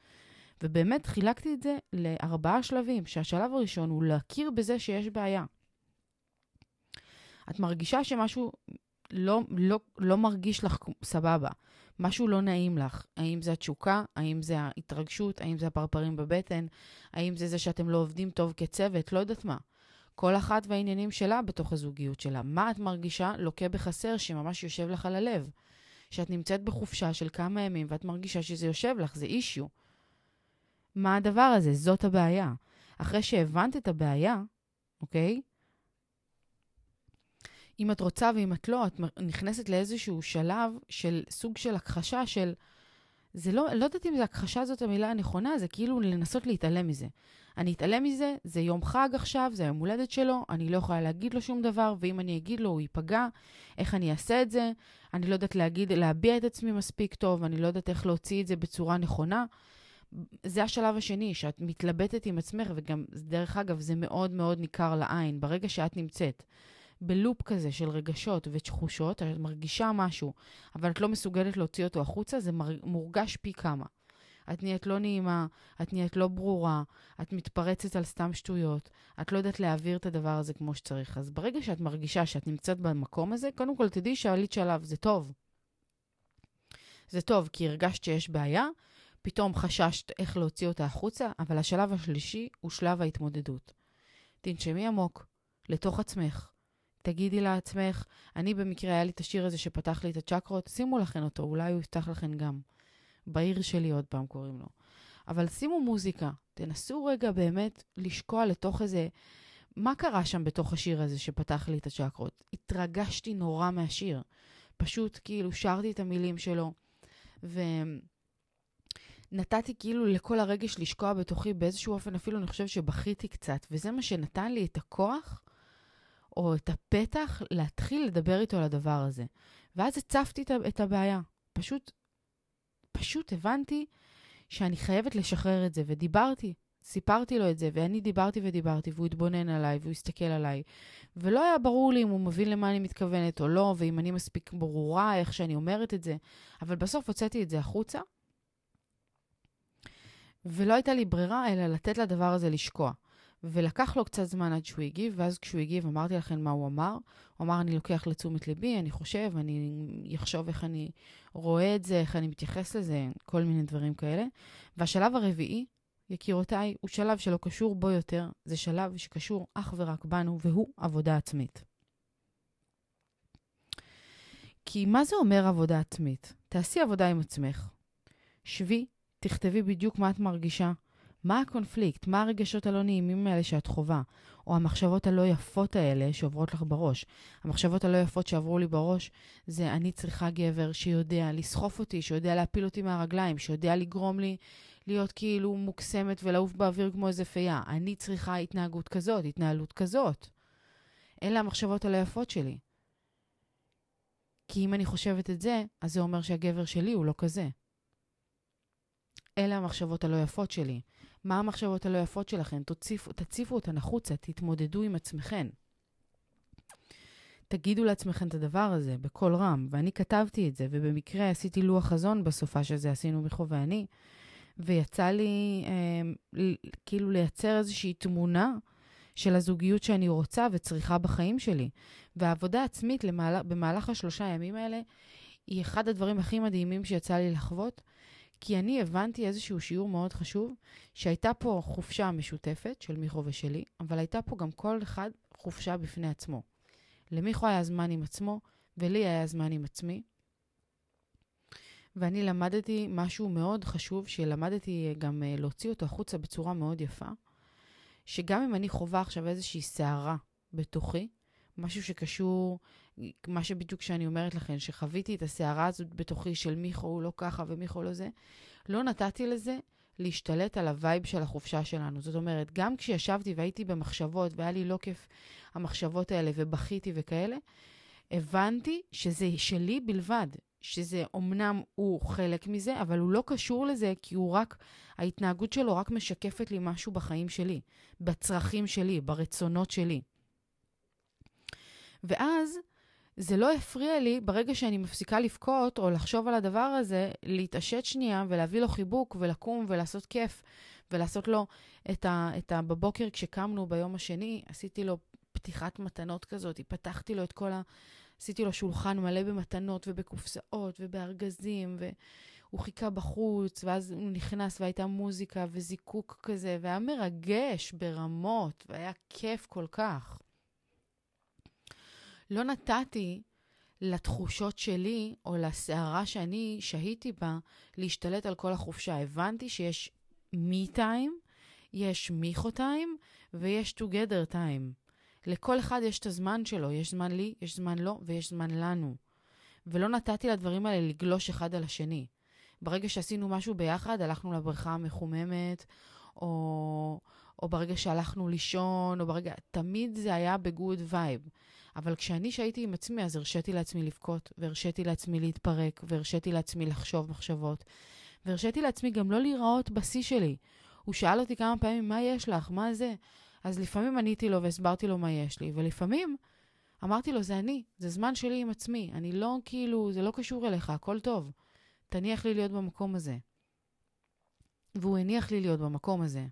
ובאמת חילקתי את זה לארבעה שלבים, שהשלב הראשון הוא להכיר בזה שיש בעיה. את מרגישה שמשהו לא, לא, לא מרגיש לך סבבה. משהו לא נעים לך. האם זה התשוקה? האם זה ההתרגשות? האם זה הפרפרים בבטן? האם זה זה שאתם לא עובדים טוב כצוות? לא יודעת מה. כל אחת והעניינים שלה בתוך הזוגיות שלה. מה את מרגישה לוקה בחסר שממש יושב לך על הלב? שאת נמצאת בחופשה של כמה ימים ואת מרגישה שזה יושב לך, זה אישיו. מה הדבר הזה? זאת הבעיה. אחרי שהבנת את הבעיה, אוקיי? אם את רוצה ואם את לא, את נכנסת לאיזשהו שלב של סוג של הכחשה של, זה לא, לא יודעת אם זה הכחשה זאת המילה הנכונה, זה כאילו לנסות להתעלם מזה. אני אתעלם מזה, זה יום חג עכשיו, זה יום הולדת שלו, אני לא יכולה להגיד לו שום דבר, ואם אני אגיד לו הוא ייפגע, איך אני אעשה את זה, אני לא יודעת להגיד, להביע את עצמי מספיק טוב, אני לא יודעת איך להוציא את זה בצורה נכונה. זה השלב השני, שאת מתלבטת עם עצמך, וגם דרך אגב זה מאוד מאוד ניכר לעין, ברגע שאת נמצאת בלופ כזה של רגשות ותחושות, את מרגישה משהו, אבל את לא מסוגלת להוציא אותו החוצה, זה מורגש פי כמה. את נהיית לא נעימה, את נהיית לא ברורה, את מתפרצת על סתם שטויות, את לא יודעת להעביר את הדבר הזה כמו שצריך. אז ברגע שאת מרגישה שאת נמצאת במקום הזה, קודם כל תדעי שעלית שלב, זה טוב. זה טוב, כי הרגשת שיש בעיה, פתאום חששת איך להוציא אותה החוצה, אבל השלב השלישי הוא שלב ההתמודדות. תנשמי עמוק, לתוך עצמך. תגידי לעצמך, אני במקרה היה לי את השיר הזה שפתח לי את הצ'קרות, שימו לכן אותו, אולי הוא יפתח לכן גם. בעיר שלי עוד פעם קוראים לו. אבל שימו מוזיקה, תנסו רגע באמת לשקוע לתוך איזה, מה קרה שם בתוך השיר הזה שפתח לי את הצ'קרות? התרגשתי נורא מהשיר. פשוט כאילו שרתי את המילים שלו, ו... נתתי כאילו לכל הרגש לשקוע בתוכי באיזשהו אופן, אפילו אני חושב שבכיתי קצת, וזה מה שנתן לי את הכוח, או את הפתח, להתחיל לדבר איתו על הדבר הזה. ואז הצפתי את הבעיה. פשוט, פשוט הבנתי שאני חייבת לשחרר את זה, ודיברתי, סיפרתי לו את זה, ואני דיברתי ודיברתי, והוא התבונן עליי, והוא הסתכל עליי. ולא היה ברור לי אם הוא מבין למה אני מתכוונת או לא, ואם אני מספיק ברורה איך שאני אומרת את זה. אבל בסוף הוצאתי את זה החוצה, ולא הייתה לי ברירה, אלא לתת לדבר הזה לשקוע. ולקח לו קצת זמן עד שהוא הגיב, ואז כשהוא הגיב אמרתי לכם מה הוא אמר. הוא אמר, אני לוקח לתשומת ליבי, אני חושב, אני יחשוב איך אני רואה את זה, איך אני מתייחס לזה, כל מיני דברים כאלה. והשלב הרביעי, יקירותיי, הוא שלב שלא קשור בו יותר, זה שלב שקשור אך ורק בנו, והוא עבודה עצמית. כי מה זה אומר עבודה עצמית? תעשי עבודה עם עצמך. שבי, תכתבי בדיוק מה את מרגישה, מה הקונפליקט, מה הרגשות הלא נעימים האלה שאת חובה, או המחשבות הלא יפות האלה שעוברות לך בראש. המחשבות הלא יפות שעברו לי בראש זה אני צריכה גבר שיודע לסחוף אותי, שיודע להפיל אותי מהרגליים, שיודע לגרום לי להיות כאילו מוקסמת ולעוף באוויר כמו איזה פייה. אני צריכה התנהגות כזאת, התנהלות כזאת. אלה המחשבות הלא יפות שלי. כי אם אני חושבת את זה, אז זה אומר שהגבר שלי הוא לא כזה. אלה המחשבות הלא יפות שלי. מה המחשבות הלא יפות שלכם? תציפו, תציפו אותן החוצה, תתמודדו עם עצמכם. תגידו לעצמכם את הדבר הזה בכל רם, ואני כתבתי את זה, ובמקרה עשיתי לוח חזון בסופה של זה, עשינו מיכו ואני, ויצא לי אה, כאילו לייצר איזושהי תמונה של הזוגיות שאני רוצה וצריכה בחיים שלי. והעבודה עצמית למעלה, במהלך השלושה הימים האלה היא אחד הדברים הכי מדהימים שיצא לי לחוות, כי אני הבנתי איזשהו שיעור מאוד חשוב, שהייתה פה חופשה משותפת של מיכו ושלי, אבל הייתה פה גם כל אחד חופשה בפני עצמו. למיכו היה זמן עם עצמו, ולי היה זמן עם עצמי. ואני למדתי משהו מאוד חשוב, שלמדתי גם להוציא אותו החוצה בצורה מאוד יפה, שגם אם אני חווה עכשיו איזושהי שערה בתוכי, משהו שקשור, מה שבדיוק שאני אומרת לכם, שחוויתי את השערה הזאת בתוכי של מיכו הוא לא ככה ומיכו לא זה, לא נתתי לזה להשתלט על הווייב של החופשה שלנו. זאת אומרת, גם כשישבתי והייתי במחשבות והיה לי לא כיף המחשבות האלה ובכיתי וכאלה, הבנתי שזה שלי בלבד, שזה אומנם הוא חלק מזה, אבל הוא לא קשור לזה, כי הוא רק, ההתנהגות שלו רק משקפת לי משהו בחיים שלי, בצרכים שלי, ברצונות שלי. ואז זה לא הפריע לי ברגע שאני מפסיקה לבכות או לחשוב על הדבר הזה, להתעשת שנייה ולהביא לו חיבוק ולקום ולעשות כיף ולעשות לו את ה, את ה, בבוקר כשקמנו ביום השני, עשיתי לו פתיחת מתנות כזאת, פתחתי לו את כל ה... עשיתי לו שולחן מלא במתנות ובקופסאות ובארגזים, והוא חיכה בחוץ, ואז הוא נכנס והייתה מוזיקה וזיקוק כזה, והיה מרגש ברמות, והיה כיף כל כך. לא נתתי לתחושות שלי או לסערה שאני שהיתי בה להשתלט על כל החופשה. הבנתי שיש me time, יש מיכו time ויש together time. לכל אחד יש את הזמן שלו, יש זמן לי, יש זמן לו ויש זמן לנו. ולא נתתי לדברים האלה לגלוש אחד על השני. ברגע שעשינו משהו ביחד, הלכנו לבריכה מחוממת, או, או ברגע שהלכנו לישון, או ברגע... תמיד זה היה בגוד וייב. אבל כשאני שהייתי עם עצמי, אז הרשיתי לעצמי לבכות, והרשיתי לעצמי להתפרק, והרשיתי לעצמי לחשוב מחשבות, והרשיתי לעצמי גם לא להיראות בשיא שלי. הוא שאל אותי כמה פעמים, מה יש לך? מה זה? אז לפעמים עניתי לו והסברתי לו מה יש לי, ולפעמים אמרתי לו, זה אני, זה זמן שלי עם עצמי, אני לא כאילו, זה לא קשור אליך, הכל טוב. תניח לי להיות במקום הזה. והוא הניח לי להיות במקום הזה.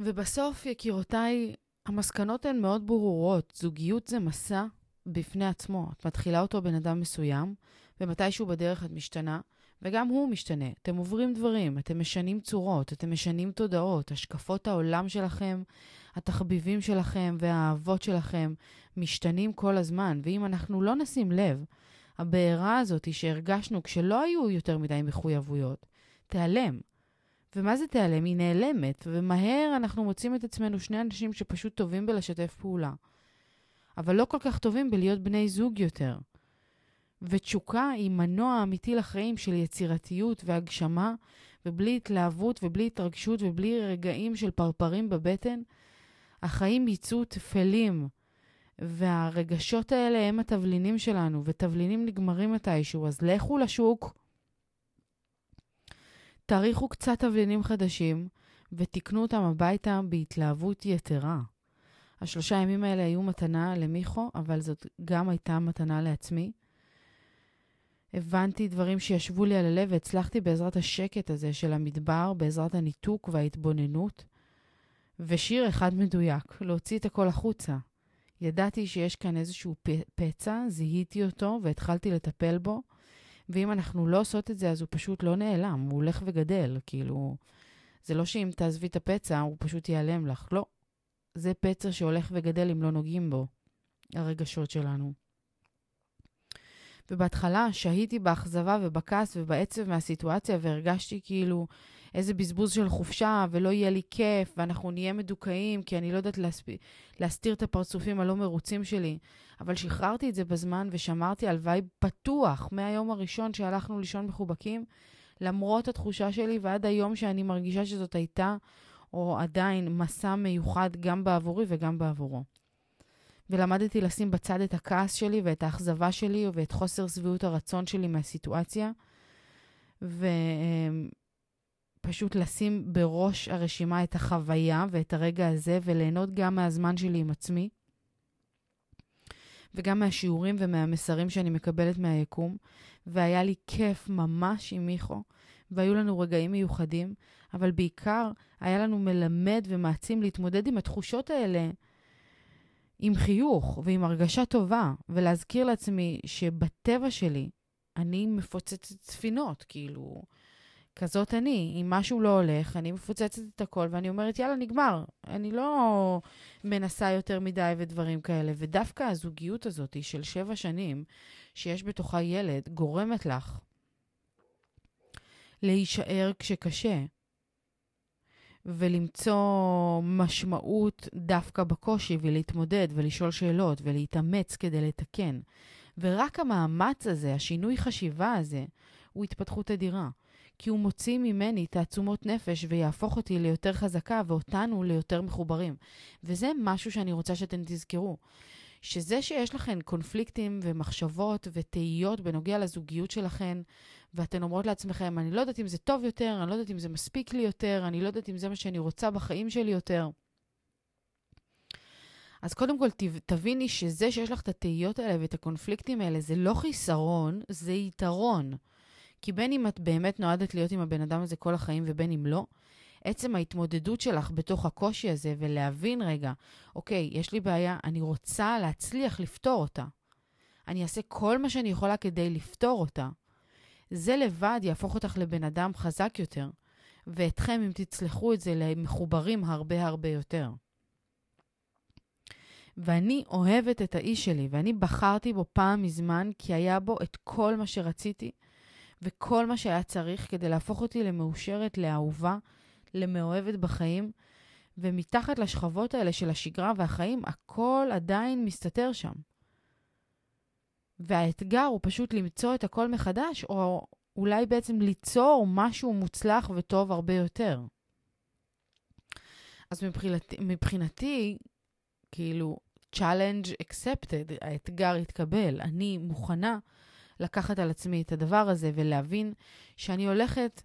ובסוף, יקירותיי, המסקנות הן מאוד ברורות. זוגיות זה מסע בפני עצמו. את מתחילה אותו בן אדם מסוים, ומתישהו בדרך את משתנה, וגם הוא משתנה. אתם עוברים דברים, אתם משנים צורות, אתם משנים תודעות, השקפות העולם שלכם, התחביבים שלכם והאהבות שלכם משתנים כל הזמן. ואם אנחנו לא נשים לב, הבעירה הזאת שהרגשנו כשלא היו יותר מדי מחויבויות, תיעלם. ומה זה תיעלם? היא נעלמת. ומהר אנחנו מוצאים את עצמנו שני אנשים שפשוט טובים בלשתף פעולה. אבל לא כל כך טובים בלהיות בני זוג יותר. ותשוקה היא מנוע אמיתי לחיים של יצירתיות והגשמה, ובלי התלהבות ובלי התרגשות ובלי רגעים של פרפרים בבטן, החיים ייצאו תפלים. והרגשות האלה הם התבלינים שלנו, ותבלינים נגמרים מתישהו, אז לכו לשוק, תאריכו קצת תבלינים חדשים, ותקנו אותם הביתה בהתלהבות יתרה. השלושה ימים האלה היו מתנה למיכו, אבל זאת גם הייתה מתנה לעצמי. הבנתי דברים שישבו לי על הלב, והצלחתי בעזרת השקט הזה של המדבר, בעזרת הניתוק וההתבוננות, ושיר אחד מדויק, להוציא את הכל החוצה. ידעתי שיש כאן איזשהו פצע, זיהיתי אותו והתחלתי לטפל בו, ואם אנחנו לא עושות את זה, אז הוא פשוט לא נעלם, הוא הולך וגדל, כאילו, זה לא שאם תעזבי את הפצע, הוא פשוט ייעלם לך, לא. זה פצע שהולך וגדל אם לא נוגעים בו, הרגשות שלנו. ובהתחלה שהיתי באכזבה ובכעס ובעצב מהסיטואציה, והרגשתי כאילו איזה בזבוז של חופשה, ולא יהיה לי כיף, ואנחנו נהיה מדוכאים, כי אני לא יודעת להספ... להסתיר את הפרצופים הלא מרוצים שלי. אבל שחררתי את זה בזמן, ושמרתי על וייב פתוח מהיום הראשון שהלכנו לישון מחובקים, למרות התחושה שלי, ועד היום שאני מרגישה שזאת הייתה, או עדיין, מסע מיוחד גם בעבורי וגם בעבורו. ולמדתי לשים בצד את הכעס שלי ואת האכזבה שלי ואת חוסר סביעות הרצון שלי מהסיטואציה, ופשוט לשים בראש הרשימה את החוויה ואת הרגע הזה, וליהנות גם מהזמן שלי עם עצמי, וגם מהשיעורים ומהמסרים שאני מקבלת מהיקום. והיה לי כיף ממש עם מיכו, והיו לנו רגעים מיוחדים, אבל בעיקר היה לנו מלמד ומעצים להתמודד עם התחושות האלה, עם חיוך ועם הרגשה טובה, ולהזכיר לעצמי שבטבע שלי אני מפוצצת ספינות, כאילו, כזאת אני, אם משהו לא הולך, אני מפוצצת את הכל, ואני אומרת, יאללה, נגמר, אני לא מנסה יותר מדי ודברים כאלה, ודווקא הזוגיות הזאת של שבע שנים, שיש בתוכה ילד, גורמת לך להישאר כשקשה, ולמצוא משמעות דווקא בקושי, ולהתמודד, ולשאול שאלות, ולהתאמץ כדי לתקן. ורק המאמץ הזה, השינוי חשיבה הזה, הוא התפתחות אדירה. כי הוא מוציא ממני תעצומות נפש, ויהפוך אותי ליותר חזקה, ואותנו ליותר מחוברים. וזה משהו שאני רוצה שאתם תזכרו. שזה שיש לכם קונפליקטים ומחשבות ותהיות בנוגע לזוגיות שלכן, ואתן אומרות לעצמכם, אני לא יודעת אם זה טוב יותר, אני לא יודעת אם זה מספיק לי יותר, אני לא יודעת אם זה מה שאני רוצה בחיים שלי יותר. אז קודם כל תביני שזה שיש לך את התהיות האלה ואת הקונפליקטים האלה, זה לא חיסרון, זה יתרון. כי בין אם את באמת נועדת להיות עם הבן אדם הזה כל החיים ובין אם לא, עצם ההתמודדות שלך בתוך הקושי הזה, ולהבין רגע, אוקיי, יש לי בעיה, אני רוצה להצליח לפתור אותה. אני אעשה כל מה שאני יכולה כדי לפתור אותה. זה לבד יהפוך אותך לבן אדם חזק יותר, ואתכם, אם תצלחו את זה, למחוברים הרבה הרבה יותר. ואני אוהבת את האיש שלי, ואני בחרתי בו פעם מזמן, כי היה בו את כל מה שרציתי, וכל מה שהיה צריך כדי להפוך אותי למאושרת, לאהובה, למאוהבת בחיים, ומתחת לשכבות האלה של השגרה והחיים, הכל עדיין מסתתר שם. והאתגר הוא פשוט למצוא את הכל מחדש, או אולי בעצם ליצור משהו מוצלח וטוב הרבה יותר. אז מבחינתי, מבחינתי כאילו, challenge accepted, האתגר התקבל. אני מוכנה לקחת על עצמי את הדבר הזה ולהבין שאני הולכת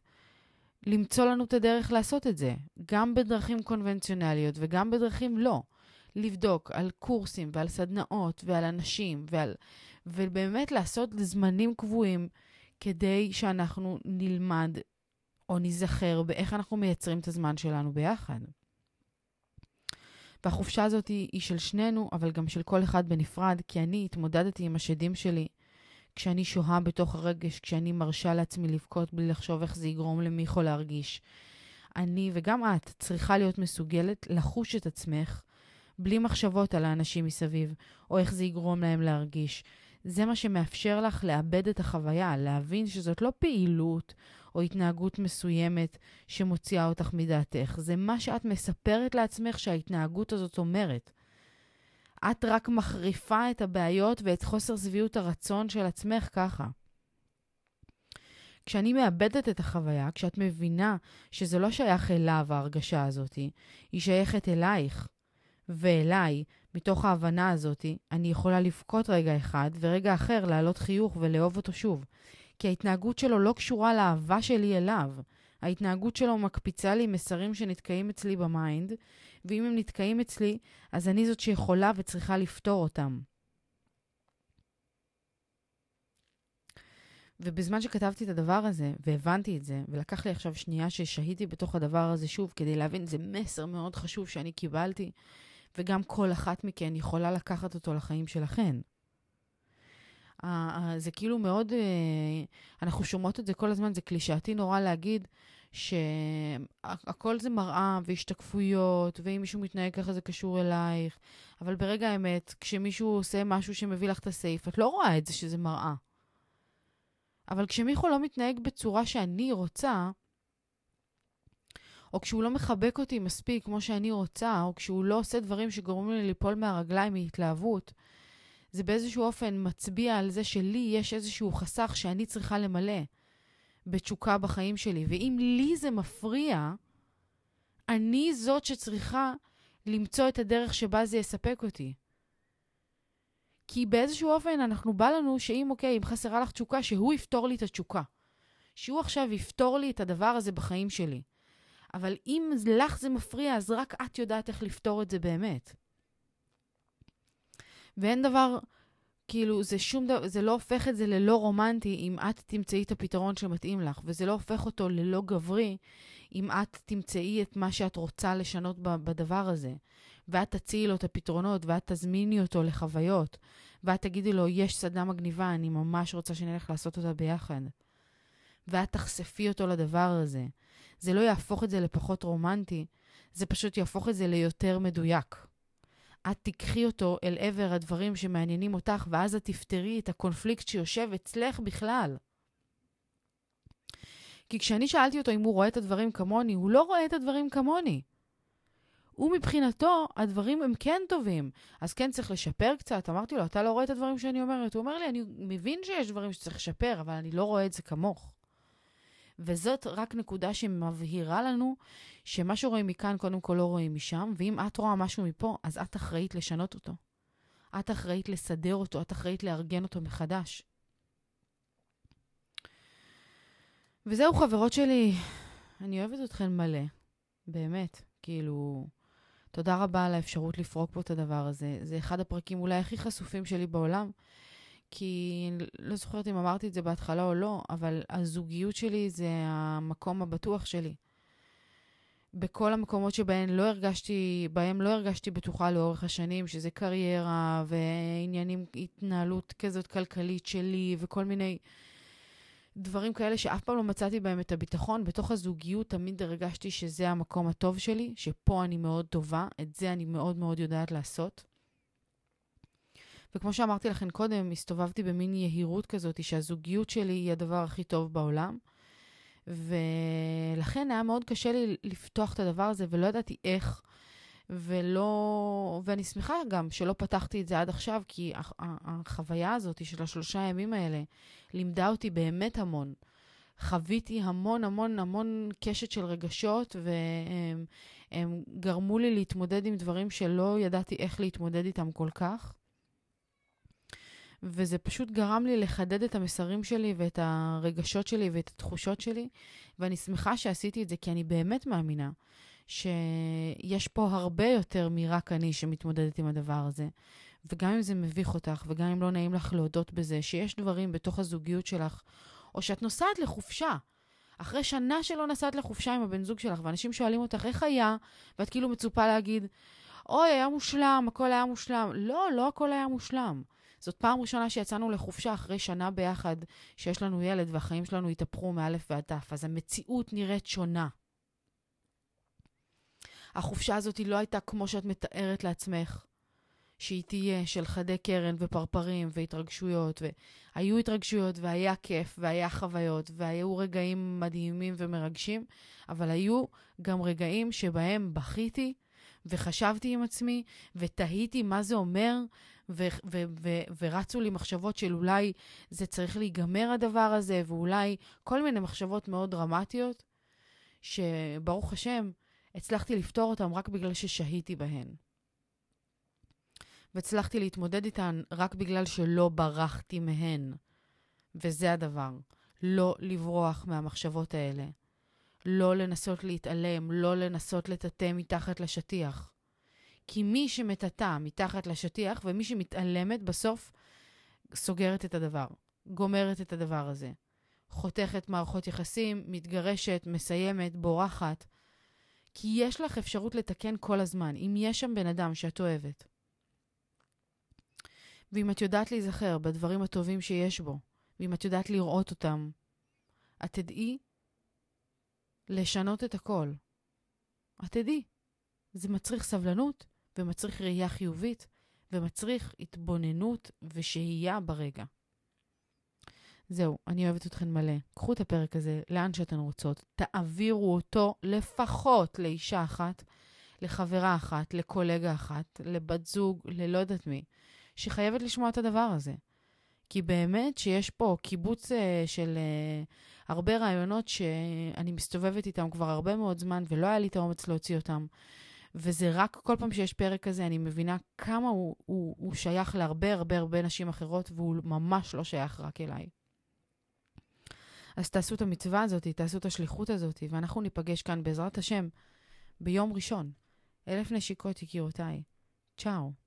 למצוא לנו את הדרך לעשות את זה, גם בדרכים קונבנציונליות וגם בדרכים לא. לבדוק על קורסים ועל סדנאות ועל אנשים ועל, ובאמת לעשות זמנים קבועים כדי שאנחנו נלמד או נזכר באיך אנחנו מייצרים את הזמן שלנו ביחד. והחופשה הזאת היא של שנינו, אבל גם של כל אחד בנפרד, כי אני התמודדתי עם השדים שלי כשאני שוהה בתוך הרגש, כשאני מרשה לעצמי לבכות בלי לחשוב איך זה יגרום למישהו להרגיש. אני וגם את צריכה להיות מסוגלת לחוש את עצמך בלי מחשבות על האנשים מסביב, או איך זה יגרום להם להרגיש. זה מה שמאפשר לך לאבד את החוויה, להבין שזאת לא פעילות או התנהגות מסוימת שמוציאה אותך מדעתך. זה מה שאת מספרת לעצמך שההתנהגות הזאת אומרת. את רק מחריפה את הבעיות ואת חוסר שביעות הרצון של עצמך ככה. כשאני מאבדת את החוויה, כשאת מבינה שזה לא שייך אליו ההרגשה הזאת, היא שייכת אלייך. ואליי, מתוך ההבנה הזאת, אני יכולה לבכות רגע אחד ורגע אחר להעלות חיוך ולאהוב אותו שוב. כי ההתנהגות שלו לא קשורה לאהבה שלי אליו. ההתנהגות שלו מקפיצה לי מסרים שנתקעים אצלי במיינד, ואם הם נתקעים אצלי, אז אני זאת שיכולה וצריכה לפתור אותם. ובזמן שכתבתי את הדבר הזה, והבנתי את זה, ולקח לי עכשיו שנייה ששהיתי בתוך הדבר הזה שוב, כדי להבין, זה מסר מאוד חשוב שאני קיבלתי, וגם כל אחת מכן יכולה לקחת אותו לחיים שלכן. זה כאילו מאוד, אנחנו שומעות את זה כל הזמן, זה קלישאתי נורא להגיד, שהכל זה מראה והשתקפויות, ואם מישהו מתנהג ככה זה קשור אלייך, אבל ברגע האמת, כשמישהו עושה משהו שמביא לך את הסעיף, את לא רואה את זה שזה מראה. אבל כשמישהו לא מתנהג בצורה שאני רוצה, או כשהוא לא מחבק אותי מספיק כמו שאני רוצה, או כשהוא לא עושה דברים שגורמים לי ליפול מהרגליים מהתלהבות, זה באיזשהו אופן מצביע על זה שלי יש איזשהו חסך שאני צריכה למלא בתשוקה בחיים שלי. ואם לי זה מפריע, אני זאת שצריכה למצוא את הדרך שבה זה יספק אותי. כי באיזשהו אופן אנחנו בא לנו שאם אוקיי, אם חסרה לך תשוקה, שהוא יפתור לי את התשוקה. שהוא עכשיו יפתור לי את הדבר הזה בחיים שלי. אבל אם לך זה מפריע, אז רק את יודעת איך לפתור את זה באמת. ואין דבר, כאילו, זה, שום דבר, זה לא הופך את זה ללא רומנטי אם את תמצאי את הפתרון שמתאים לך, וזה לא הופך אותו ללא גברי אם את תמצאי את מה שאת רוצה לשנות בדבר הזה. ואת תציעי לו את הפתרונות, ואת תזמיני אותו לחוויות, ואת תגידי לו, יש סדנה מגניבה, אני ממש רוצה שנלך לעשות אותה ביחד. ואת תחשפי אותו לדבר הזה. זה לא יהפוך את זה לפחות רומנטי, זה פשוט יהפוך את זה ליותר מדויק. את תיקחי אותו אל עבר הדברים שמעניינים אותך, ואז את תפתרי את הקונפליקט שיושב אצלך בכלל. כי כשאני שאלתי אותו אם הוא רואה את הדברים כמוני, הוא לא רואה את הדברים כמוני. ומבחינתו, הדברים הם כן טובים. אז כן צריך לשפר קצת. אמרתי לו, אתה לא רואה את הדברים שאני אומרת. הוא אומר לי, אני מבין שיש דברים שצריך לשפר, אבל אני לא רואה את זה כמוך. וזאת רק נקודה שמבהירה לנו שמה שרואים מכאן, קודם כל לא רואים משם. ואם את רואה משהו מפה, אז את אחראית לשנות אותו. את אחראית לסדר אותו, את אחראית לארגן אותו מחדש. וזהו, חברות שלי. אני אוהבת אתכן מלא. באמת. כאילו... תודה רבה על האפשרות לפרוק פה את הדבר הזה. זה אחד הפרקים אולי הכי חשופים שלי בעולם, כי לא זוכרת אם אמרתי את זה בהתחלה או לא, אבל הזוגיות שלי זה המקום הבטוח שלי. בכל המקומות שבהם לא הרגשתי, בהם לא הרגשתי בטוחה לאורך השנים, שזה קריירה ועניינים, התנהלות כזאת כלכלית שלי וכל מיני דברים כאלה שאף פעם לא מצאתי בהם את הביטחון. בתוך הזוגיות תמיד הרגשתי שזה המקום הטוב שלי, שפה אני מאוד טובה, את זה אני מאוד מאוד יודעת לעשות. וכמו שאמרתי לכן קודם, הסתובבתי במין יהירות כזאת, שהזוגיות שלי היא הדבר הכי טוב בעולם, ולכן היה מאוד קשה לי לפתוח את הדבר הזה, ולא ידעתי איך, ולא, ואני שמחה גם שלא פתחתי את זה עד עכשיו, כי החוויה הזאת של השלושה הימים האלה לימדה אותי באמת המון. חוויתי המון המון המון קשת של רגשות, והם הם גרמו לי להתמודד עם דברים שלא ידעתי איך להתמודד איתם כל כך. וזה פשוט גרם לי לחדד את המסרים שלי ואת הרגשות שלי ואת התחושות שלי, ואני שמחה שעשיתי את זה, כי אני באמת מאמינה שיש פה הרבה יותר מרק אני שמתמודדת עם הדבר הזה. וגם אם זה מביך אותך, וגם אם לא נעים לך להודות בזה, שיש דברים בתוך הזוגיות שלך, או שאת נוסעת לחופשה, אחרי שנה שלא נסעת לחופשה עם הבן זוג שלך, ואנשים שואלים אותך איך היה, ואת כאילו מצופה להגיד, אוי, היה מושלם, הכל היה מושלם. לא, לא הכל היה מושלם. זאת פעם ראשונה שיצאנו לחופשה אחרי שנה ביחד, שיש לנו ילד והחיים שלנו התהפכו מאלף ועד תף, אז המציאות נראית שונה. החופשה הזאת לא הייתה כמו שאת מתארת לעצמך, שהיא תהיה של חדי קרן ופרפרים והתרגשויות, והיו התרגשויות והיה כיף והיה חוויות, והיו רגעים מדהימים ומרגשים, אבל היו גם רגעים שבהם בכיתי וחשבתי עם עצמי ותהיתי מה זה אומר, ו- ו- ו- ורצו לי מחשבות של אולי זה צריך להיגמר הדבר הזה, ואולי כל מיני מחשבות מאוד דרמטיות, שברוך השם הצלחתי לפתור אותן רק בגלל ששהיתי בהן. והצלחתי להתמודד איתן רק בגלל שלא ברחתי מהן. וזה הדבר. לא לברוח מהמחשבות האלה. לא לנסות להתעלם, לא לנסות לטאטא מתחת לשטיח. כי מי שמטאטא מתחת לשטיח ומי שמתעלמת בסוף סוגרת את הדבר. גומרת את הדבר הזה. חותכת מערכות יחסים, מתגרשת, מסיימת, בורחת. כי יש לך אפשרות לתקן כל הזמן, אם יש שם בן אדם שאת אוהבת. ואם את יודעת להיזכר בדברים הטובים שיש בו, ואם את יודעת לראות אותם, את תדעי לשנות את הכל. את תדעי. זה מצריך סבלנות, ומצריך ראייה חיובית, ומצריך התבוננות ושהייה ברגע. זהו, אני אוהבת אתכן מלא. קחו את הפרק הזה לאן שאתן רוצות. תעבירו אותו לפחות לאישה אחת, לחברה אחת, לקולגה אחת, לבת זוג, ללא יודעת מי, שחייבת לשמוע את הדבר הזה. כי באמת שיש פה קיבוץ של הרבה רעיונות שאני מסתובבת איתם כבר הרבה מאוד זמן, ולא היה לי את האומץ להוציא אותם. וזה רק כל פעם שיש פרק כזה, אני מבינה כמה הוא, הוא, הוא שייך להרבה הרבה הרבה נשים אחרות, והוא ממש לא שייך רק אליי. אז תעשו את המצווה הזאת, תעשו את השליחות הזאת, ואנחנו ניפגש כאן בעזרת השם ביום ראשון. אלף נשיקות יקירותיי. צ'או.